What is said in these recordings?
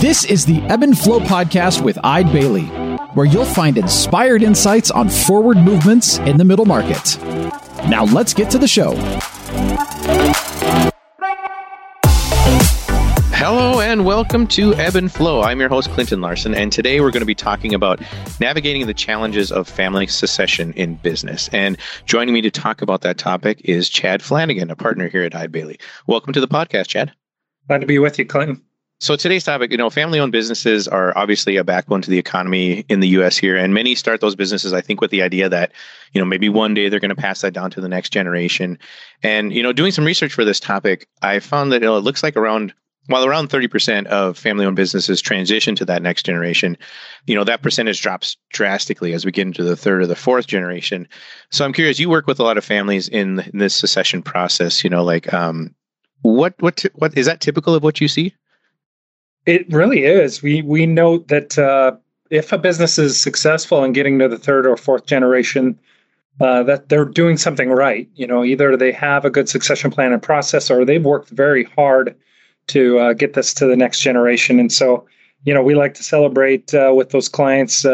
This is the Ebb and Flow podcast with Eide Bailly, where you'll find inspired insights on forward movements in the middle market. Now let's get to the show. Hello and welcome to Ebb and Flow. I'm your host, Clinton Larson, and today we're going to be talking about navigating the challenges of family succession in business. And joining me to talk about that topic is Chad Flanagan, a partner here at Eide Bailly. Welcome to the podcast, Chad. Glad to be with you, Clinton. So today's topic, family-owned businesses are obviously a backbone to the economy in the U.S. here. And many start those businesses, I think, with the idea that, maybe one day they're going to pass that down to the next generation. And, doing some research for this topic, I found that it looks like around 30% of family-owned businesses transition to that next generation. That percentage drops drastically as we get into the third or the fourth generation. So I'm curious, you work with a lot of families in this succession process, what is that typical of what you see? It really is. We note that if a business is successful in getting to the third or fourth generation, that they're doing something right. Either they have a good succession plan and process, or they've worked very hard to get this to the next generation. And so, we like to celebrate with those clients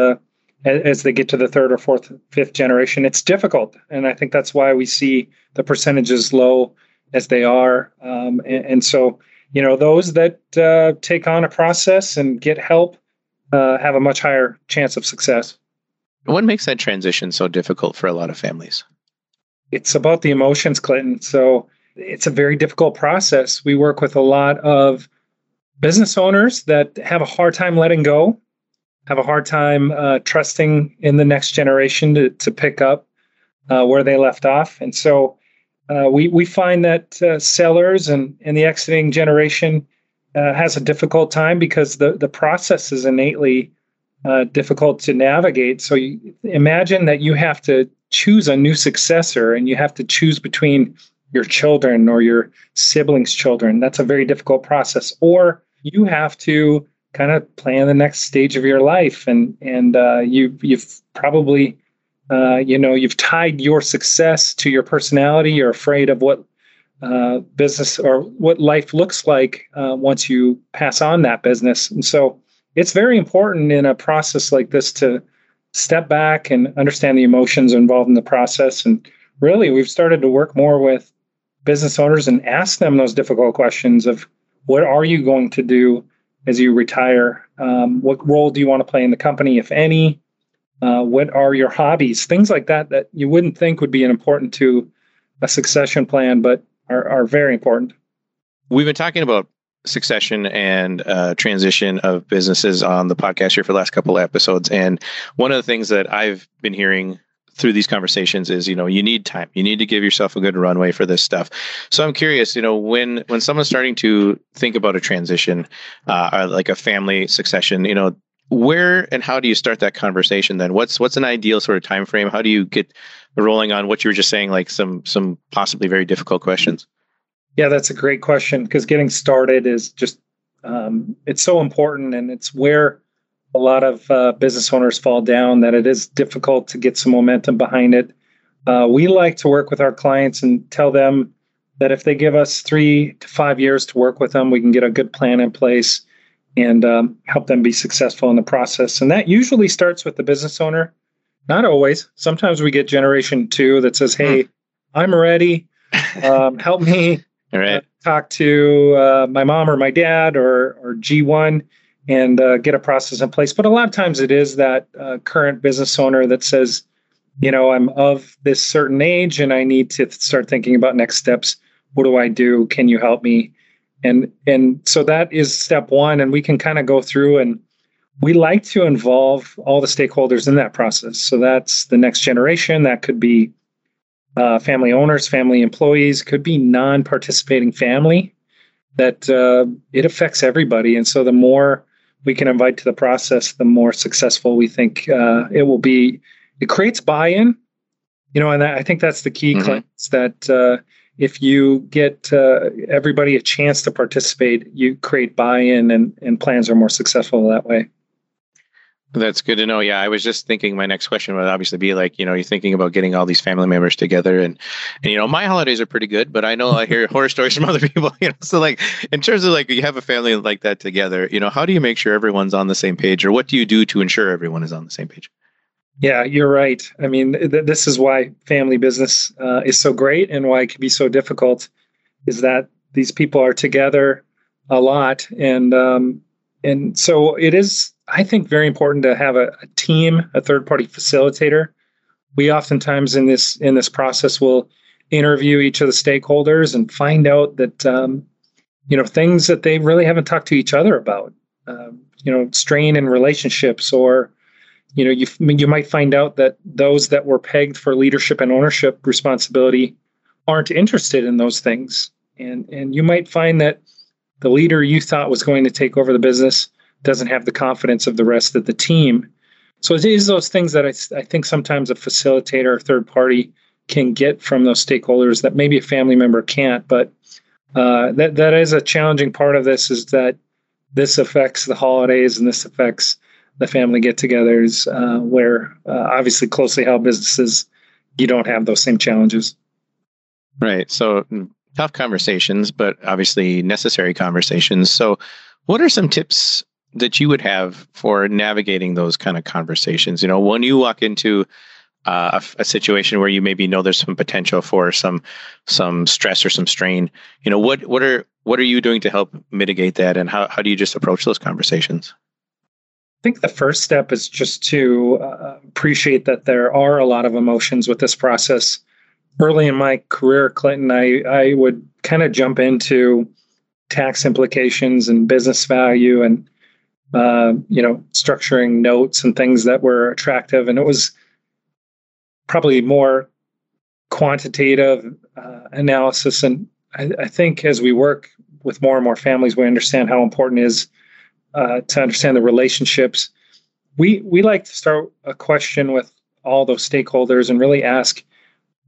as they get to the third or fourth, fifth generation. It's difficult, and I think that's why we see the percentages low as they are, and so. Those that take on a process and get help have a much higher chance of success. What makes that transition so difficult for a lot of families? It's about the emotions, Clinton. So it's a very difficult process. We work with a lot of business owners that have a hard time letting go, have a hard time trusting in the next generation to pick up where they left off. And so we find that sellers and the exiting generation has a difficult time because the process is innately difficult to navigate. So you imagine that you have to choose a new successor, and you have to choose between your children or your siblings' children. That's a very difficult process. Or you have to kind of plan the next stage of your life, and you've probably you've tied your success to your personality. You're afraid of what business or what life looks like once you pass on that business. And so it's very important in a process like this to step back and understand the emotions involved in the process. And really, we've started to work more with business owners and ask them those difficult questions of what are you going to do as you retire? What role do you want to play in the company, if any? What are your hobbies? Things like that you wouldn't think would be important to a succession plan, but are very important. We've been talking about succession and transition of businesses on the podcast here for the last couple of episodes. And one of the things that I've been hearing through these conversations is, you need time. You need to give yourself a good runway for this stuff. So I'm curious, when someone's starting to think about a transition, like a family succession, where and how do you start that conversation then? What's an ideal sort of time frame? How do you get rolling on what you were just saying, like some possibly very difficult questions? Yeah, that's a great question, because getting started is just, it's so important, and it's where a lot of business owners fall down, that it is difficult to get some momentum behind it. We like to work with our clients and tell them that if they give us 3 to 5 years to work with them, we can get a good plan in place and help them be successful in the process. And that usually starts with the business owner. Not always. Sometimes we get generation 2 that says, hey, I'm ready. Help me talk to my mom or my dad or G1 and get a process in place. But a lot of times it is that current business owner that says, I'm of this certain age and I need to start thinking about next steps. What do I do? Can you help me? And so that is step one, and we can kind of go through, and we like to involve all the stakeholders in that process. So that's the next generation. That could be family owners, family employees, could be non-participating family, that it affects everybody. And so the more we can invite to the process, the more successful we think it will be. It creates buy-in, and I think that's the key, Clint, that if you get everybody a chance to participate, you create buy-in, and plans are more successful that way. That's good to know. Yeah, I was just thinking my next question would obviously be like, you know, you're thinking about getting all these family members together, and you know, my holidays are pretty good, but I know I hear horror stories from other people, you know, so like in terms of like you have a family like that together, you know, how do you make sure everyone's on the same page, or what do you do to ensure everyone is on the same page? Yeah, you're right. I mean, this is why family business is so great and why it can be so difficult, is that these people are together a lot, and so it is, I think, very important to have a team, a third-party facilitator. We oftentimes in this process will interview each of the stakeholders and find out that, you know, things that they really haven't talked to each other about, you know, strain in relationships, or, you know, you might find out that those that were pegged for leadership and ownership responsibility aren't interested in those things. And you might find that the leader you thought was going to take over the business doesn't have the confidence of the rest of the team. So it is those things that I think sometimes a facilitator or third party can get from those stakeholders that maybe a family member can't. But that is a challenging part of this, is that this affects the holidays and this affects the family get-togethers, where obviously closely held businesses, you don't have those same challenges. Right. So tough conversations, but obviously necessary conversations. So what are some tips that you would have for navigating those kind of conversations? You know, when you walk into a situation where you maybe know there's some potential for some stress or some strain, you know, what are you doing to help mitigate that, and how do you just approach those conversations? I think the first step is just to appreciate that there are a lot of emotions with this process. Early in my career, Clinton, I would kind of jump into tax implications and business value and you know, structuring notes and things that were attractive. And it was probably more quantitative analysis. And I think as we work with more and more families, we understand how important it is to understand the relationships. We like to start a question with all those stakeholders and really ask,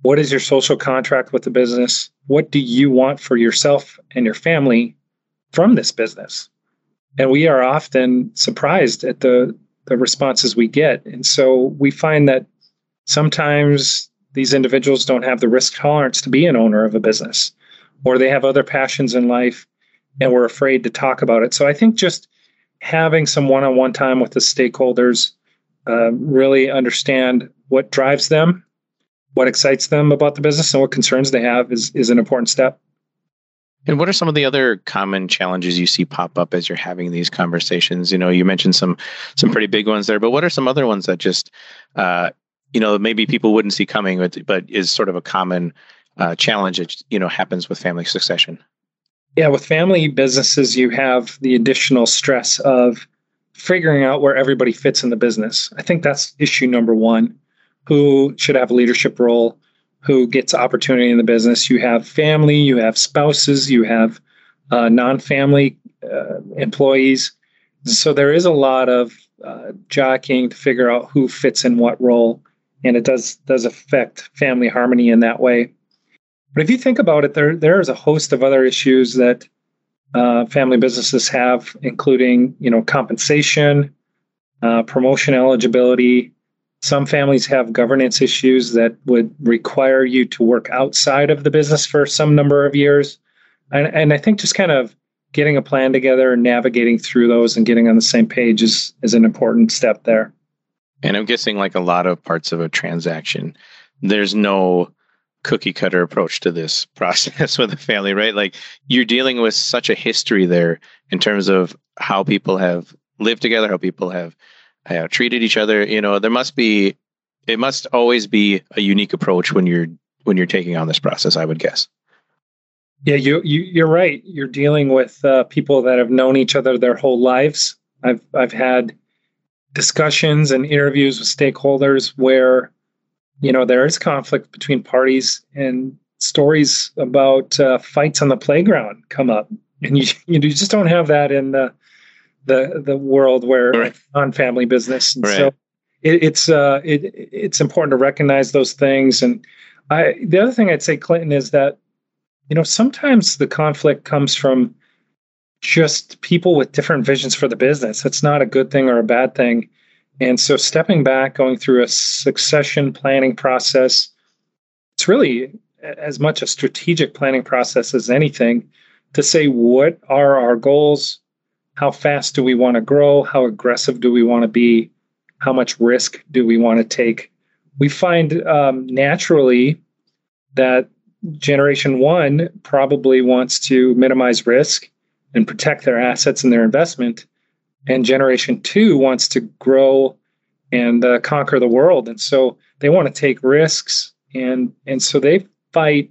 what is your social contract with the business? What do you want for yourself and your family from this business? And we are often surprised at the responses we get. And so we find that sometimes these individuals don't have the risk tolerance to be an owner of a business, or they have other passions in life and we're afraid to talk about it. So I think just having some one-on-one time with the stakeholders, really understand what drives them, what excites them about the business, and what concerns they have is an important step. And what are some of the other common challenges you see pop up as you're having these conversations? You know, you mentioned some pretty big ones there, but what are some other ones that just, you know, maybe people wouldn't see coming, but is sort of a common challenge that, you know, happens with family succession? Yeah, with family businesses, you have the additional stress of figuring out where everybody fits in the business. I think that's issue number one. Who should have a leadership role? Who gets opportunity in the business? You have family, you have spouses, you have non-family employees. So there is a lot of jockeying to figure out who fits in what role, and it does affect family harmony in that way. But if you think about it, there is a host of other issues that family businesses have, including, you know, compensation, promotion eligibility. Some families have governance issues that would require you to work outside of the business for some number of years. And I think just kind of getting a plan together and navigating through those and getting on the same page is an important step there. And I'm guessing, like a lot of parts of a transaction, there's no cookie cutter approach to this process with a family, right? Like, you're dealing with such a history there in terms of how people have lived together, how people have treated each other. You know, it must always be a unique approach when you're taking on this process, I would guess. Yeah, you're right. You're dealing with people that have known each other their whole lives. I've had discussions and interviews with stakeholders where, you know, there is conflict between parties, and stories about fights on the playground come up, and you just don't have that in the world where right. non-family business. And right. So it's important to recognize those things. And the other thing I'd say, Clinton, is that, you know, sometimes the conflict comes from just people with different visions for the business. That's not a good thing or a bad thing. And so stepping back, going through a succession planning process, it's really as much a strategic planning process as anything to say, what are our goals? How fast do we want to grow? How aggressive do we want to be? How much risk do we want to take? We find naturally that Generation 1 probably wants to minimize risk and protect their assets and their investment. And Generation 2 wants to grow and conquer the world. And so they want to take risks. And so they fight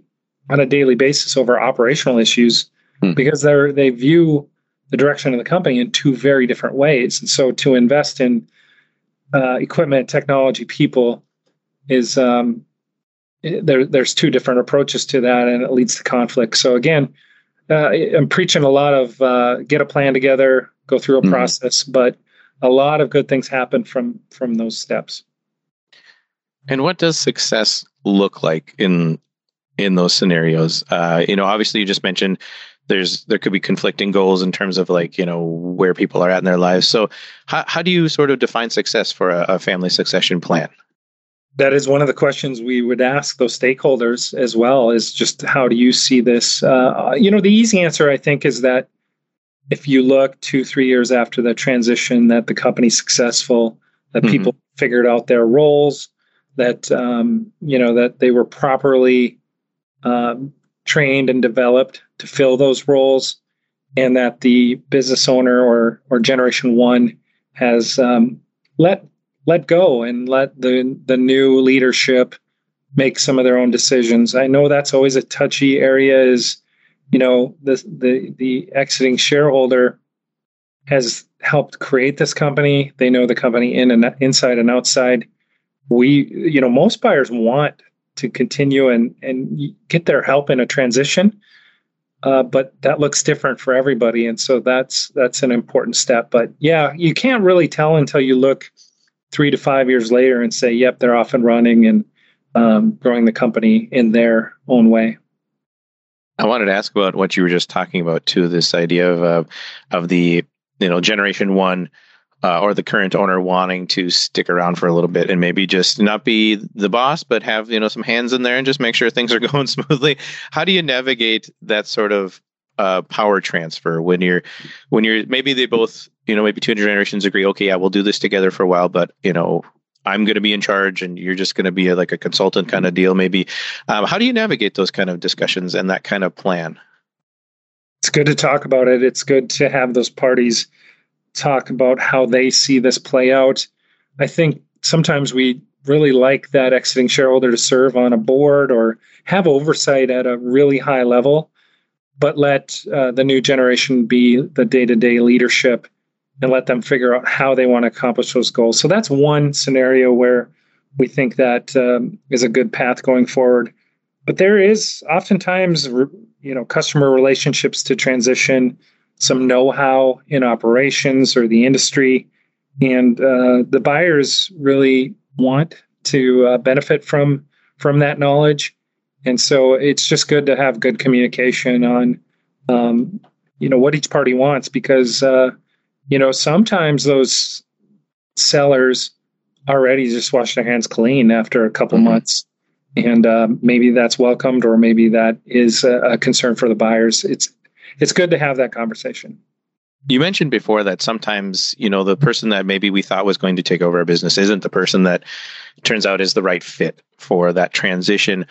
on a daily basis over operational issues because they view the direction of the company in two very different ways. And so to invest in equipment, technology, people is there's two different approaches to that, and it leads to conflict. So again, I'm preaching a lot of get a plan together, go through a process, but a lot of good things happen from those steps. And what does success look like in those scenarios? Obviously you just mentioned there could be conflicting goals in terms of where people are at in their lives. So how do you sort of define success for a family succession plan? That is one of the questions we would ask those stakeholders as well, is just how do you see this? The easy answer, I think, is that if you look 2-3 years after the transition, that the company's successful, that people figured out their roles, that, that they were properly trained and developed to fill those roles, and that the business owner or Generation 1 has let go and let the new leadership make some of their own decisions. I know that's always a touchy area, is the exiting shareholder has helped create this company. They know the company inside and outside. Most buyers want to continue and get their help in a transition, but that looks different for everybody. And so that's an important step. But yeah, you can't really tell until you look 3 to 5 years later and say, yep, they're off and running and growing the company in their own way. I wanted to ask about what you were just talking about too, this idea of the Generation 1 or the current owner wanting to stick around for a little bit and maybe just not be the boss, but have some hands in there and just make sure things are going smoothly. How do you navigate that sort of power transfer when you're maybe they both maybe two generations agree, okay, yeah, we'll do this together for a while, but I'm going to be in charge and you're just going to be like a consultant kind of deal, maybe. How do you navigate those kind of discussions and that kind of plan? It's good to talk about it. It's good to have those parties talk about how they see this play out. I think sometimes we really like that exiting shareholder to serve on a board or have oversight at a really high level, but let the new generation be the day-to-day leadership and let them figure out how they want to accomplish those goals. So that's one scenario where we think that is a good path going forward. But there is oftentimes, customer relationships to transition, some know-how in operations or the industry, and the buyers really want to benefit from that knowledge. And so it's just good to have good communication on, what each party wants, because sometimes those sellers already just wash their hands clean after a couple months, and maybe that's welcomed, or maybe that is a concern for the buyers. It's good to have that conversation. You mentioned before that sometimes, the person that maybe we thought was going to take over our business isn't the person that turns out is the right fit for that transition.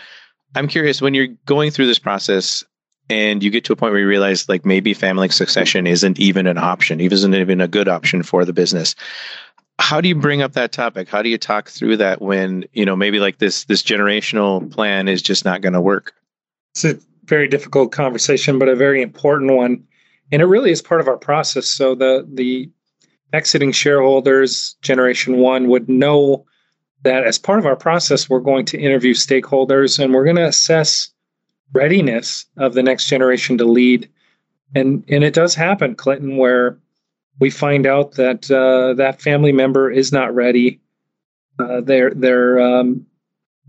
I'm curious, when you're going through this process, and you get to a point where you realize maybe family succession isn't even an option, isn't even a good option for the business. How do you bring up that topic? How do you talk through that when, maybe this generational plan is just not going to work? It's a very difficult conversation, but a very important one. And it really is part of our process. So the exiting shareholders, Generation 1, would know that as part of our process, we're going to interview stakeholders and we're going to assess readiness of the next generation to lead. And it does happen, Clinton, where we find out that that family member is not ready. They're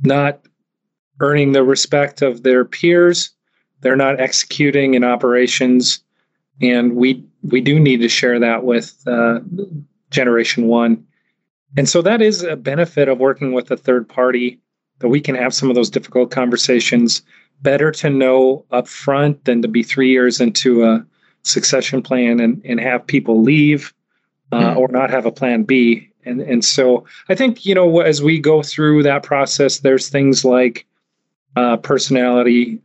not earning the respect of their peers. They're not executing in operations. And we do need to share that with Generation 1. And so that is a benefit of working with a third party, that we can have some of those difficult conversations. Better to know upfront than to be 3 years into a succession plan and have people leave or not have a plan B. And so I think, you know, as we go through that process, there's things like personality,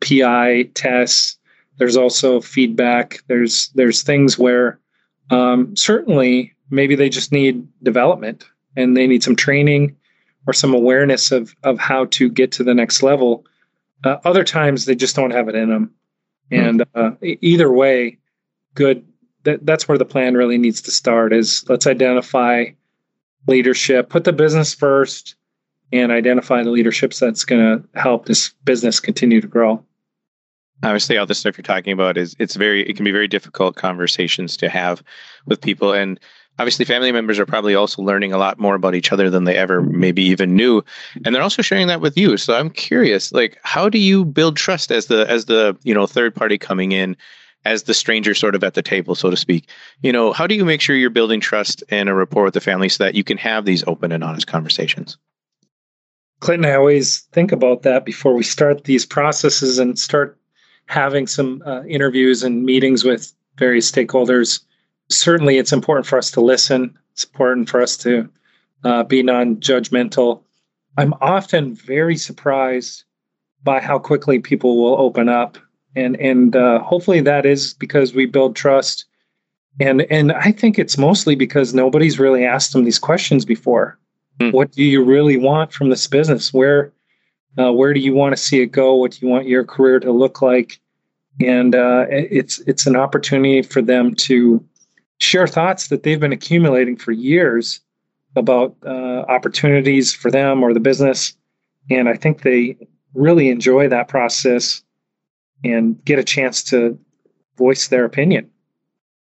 PI tests. There's also feedback. There's things where certainly maybe they just need development and they need some training or some awareness of how to get to the next level. Other times they just don't have it in them. And either way, good. That's where the plan really needs to start, is let's identify leadership, put the business first, and identify the leaderships that's going to help this business continue to grow. Obviously, all this stuff you're talking about it can be very difficult conversations to have with people. And obviously, family members are probably also learning a lot more about each other than they ever maybe even knew. And they're also sharing that with you. So I'm curious, like, how do you build trust as the third party coming in, as the stranger sort of at the table, so to speak? You know, how do you make sure you're building trust and a rapport with the family so that you can have these open and honest conversations? Clinton, I always think about that before we start these processes and start having some interviews and meetings with various stakeholders. Certainly, it's important for us to listen. It's important for us to be non-judgmental. I'm often very surprised by how quickly people will open up. And hopefully that is because we build trust. And I think it's mostly because nobody's really asked them these questions before. What do you really want from this business? Where do you want to see it go? What do you want your career to look like? And it's an opportunity for them to share thoughts that they've been accumulating for years about opportunities for them or the business. And I think they really enjoy that process and get a chance to voice their opinion.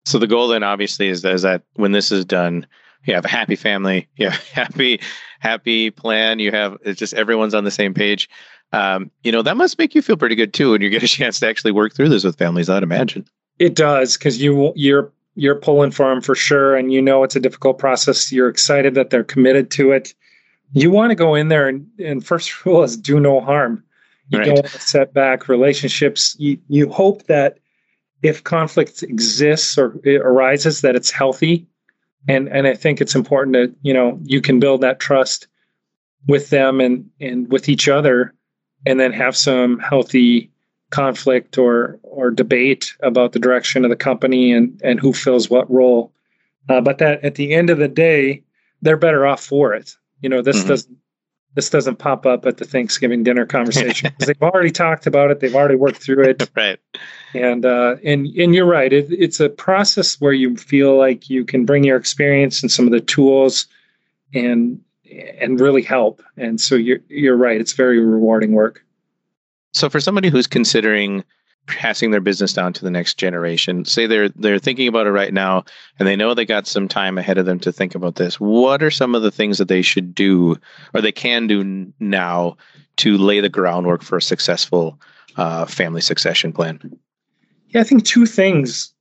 So the goal then obviously is that when this is done, you have a happy family, you have a happy plan, it's just everyone's on the same page. That must make you feel pretty good too when you get a chance to actually work through this with families, I'd imagine. It does, because you're pulling for them for sure, and you know it's a difficult process. You're excited that they're committed to it. You want to go in there and first rule is do no harm. You don't want to set back relationships. You hope that if conflict exists or it arises, that it's healthy. And I think it's important that, you can build that trust with them and with each other, and then have some healthy conflict or debate about the direction of the company and who fills what role. But that at the end of the day, they're better off for it. This doesn't pop up at the Thanksgiving dinner conversation, because they've already talked about it. They've already worked through it. Right. And you're right. It's a process where you feel like you can bring your experience and some of the tools and really help. And so you're right. It's very rewarding work. So for somebody who's considering passing their business down to the next generation, say they're thinking about it right now, and they know they got some time ahead of them to think about this, what are some of the things that they should do or they can do now to lay the groundwork for a successful family succession plan? Yeah, I think two things.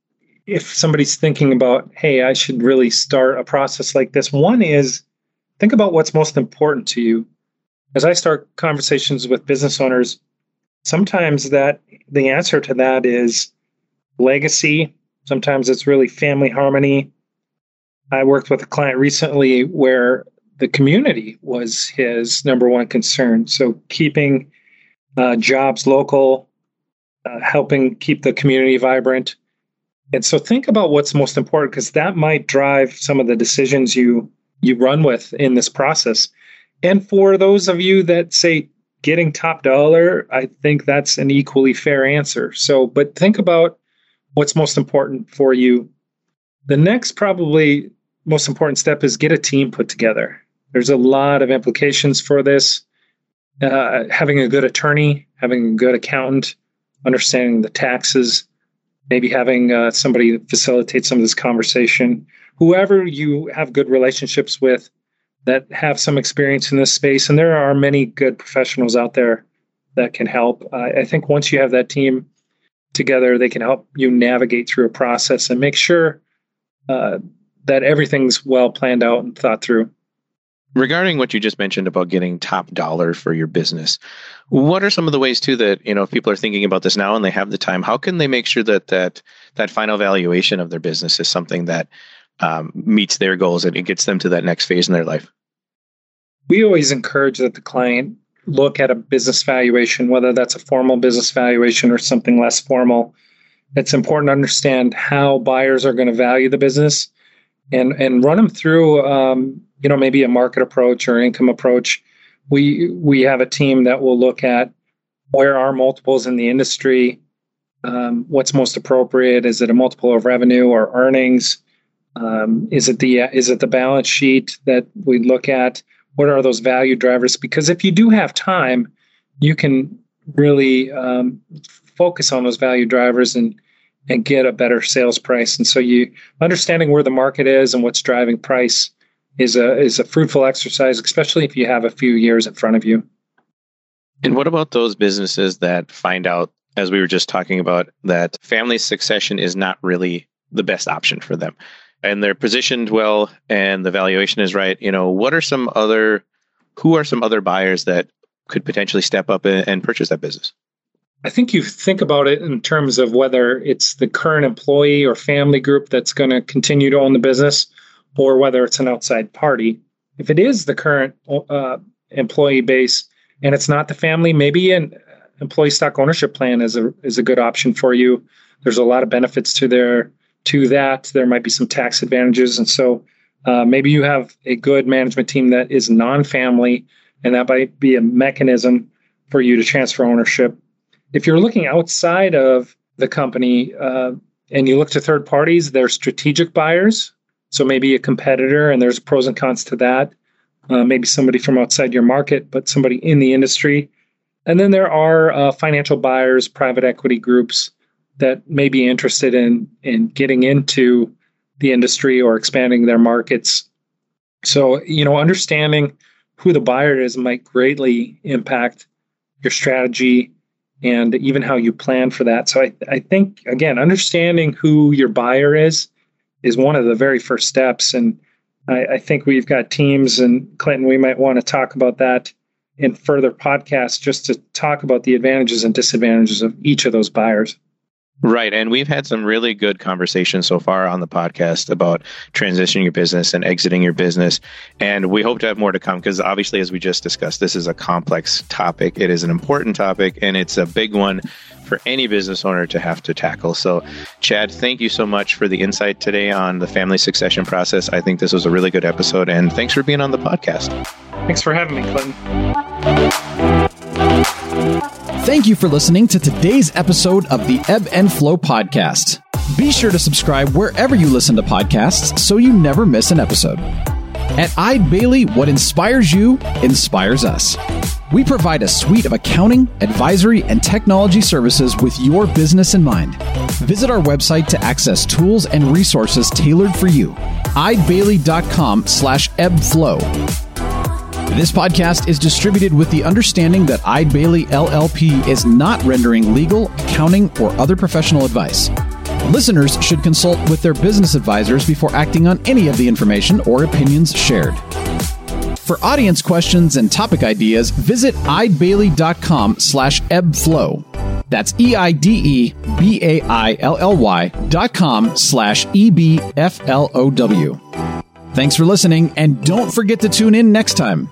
If somebody's thinking about, hey, I should really start a process like this. One is, think about what's most important to you. As I start conversations with business owners, sometimes that the answer to that is legacy. Sometimes it's really family harmony. I worked with a client recently where the community was his number one concern. So keeping jobs local, helping keep the community vibrant. And so think about what's most important, because that might drive some of the decisions you run with in this process. And for those of you that say, getting top dollar, I think that's an equally fair answer. So, but think about what's most important for you. The next probably most important step is get a team put together. There's a lot of implications for this. Having a good attorney, having a good accountant, understanding the taxes, maybe having somebody facilitate some of this conversation. Whoever you have good relationships with, that have some experience in this space. And there are many good professionals out there that can help. I think once you have that team together, they can help you navigate through a process and make sure that everything's well planned out and thought through. Regarding what you just mentioned about getting top dollar for your business, what are some of the ways too that, you know, if people are thinking about this now and they have the time, how can they make sure that that final valuation of their business is something that meets their goals and it gets them to that next phase in their life? We always encourage that the client look at a business valuation, whether that's a formal business valuation or something less formal. It's important to understand how buyers are going to value the business and run them through, maybe a market approach or income approach. We have a team that will look at where are multiples in the industry, what's most appropriate. Is it a multiple of revenue or earnings? Is it the balance sheet that we look at? What are those value drivers? Because if you do have time, you can really focus on those value drivers and get a better sales price. And so you understanding where the market is and what's driving price is a fruitful exercise, especially if you have a few years in front of you. And what about those businesses that find out, as we were just talking about, that family succession is not really the best option for them and they're positioned well and the valuation is right? You know, who are some other buyers that could potentially step up and purchase that business? I think you think about it in terms of whether it's the current employee or family group that's going to continue to own the business or whether it's an outside party. If it is the current employee base and it's not the family, maybe an employee stock ownership plan is a good option for you. There's a lot of benefits to that. There might be some tax advantages. And so maybe you have a good management team that is non-family, and that might be a mechanism for you to transfer ownership. If you're looking outside of the company and you look to third parties, they're strategic buyers. So maybe a competitor, and there's pros and cons to that. Maybe somebody from outside your market, but somebody in the industry. And then there are financial buyers, private equity groups that may be interested in getting into the industry or expanding their markets. So, understanding who the buyer is might greatly impact your strategy and even how you plan for that. So I think, again, understanding who your buyer is one of the very first steps. And I think we've got teams, and Clinton, we might want to talk about that in further podcasts just to talk about the advantages and disadvantages of each of those buyers. Right. And we've had some really good conversations so far on the podcast about transitioning your business and exiting your business. And we hope to have more to come because obviously, as we just discussed, this is a complex topic. It is an important topic and it's a big one for any business owner to have to tackle. So, Chad, thank you so much for the insight today on the family succession process. I think this was a really good episode and thanks for being on the podcast. Thanks for having me, Clinton. Thank you for listening to today's episode of the Ebb and Flow podcast. Be sure to subscribe wherever you listen to podcasts so you never miss an episode. At Eide Bailly, what inspires you inspires us. We provide a suite of accounting, advisory, and technology services with your business in mind. Visit our website to access tools and resources tailored for you. EideBailly.com/ebbflow. This podcast is distributed with the understanding that Eide Bailly LLP is not rendering legal, accounting, or other professional advice. Listeners should consult with their business advisors before acting on any of the information or opinions shared. For audience questions and topic ideas, visit eidebailly.com/ebbflow. That's eidebailly.com/ebbflow. Thanks for listening, and don't forget to tune in next time.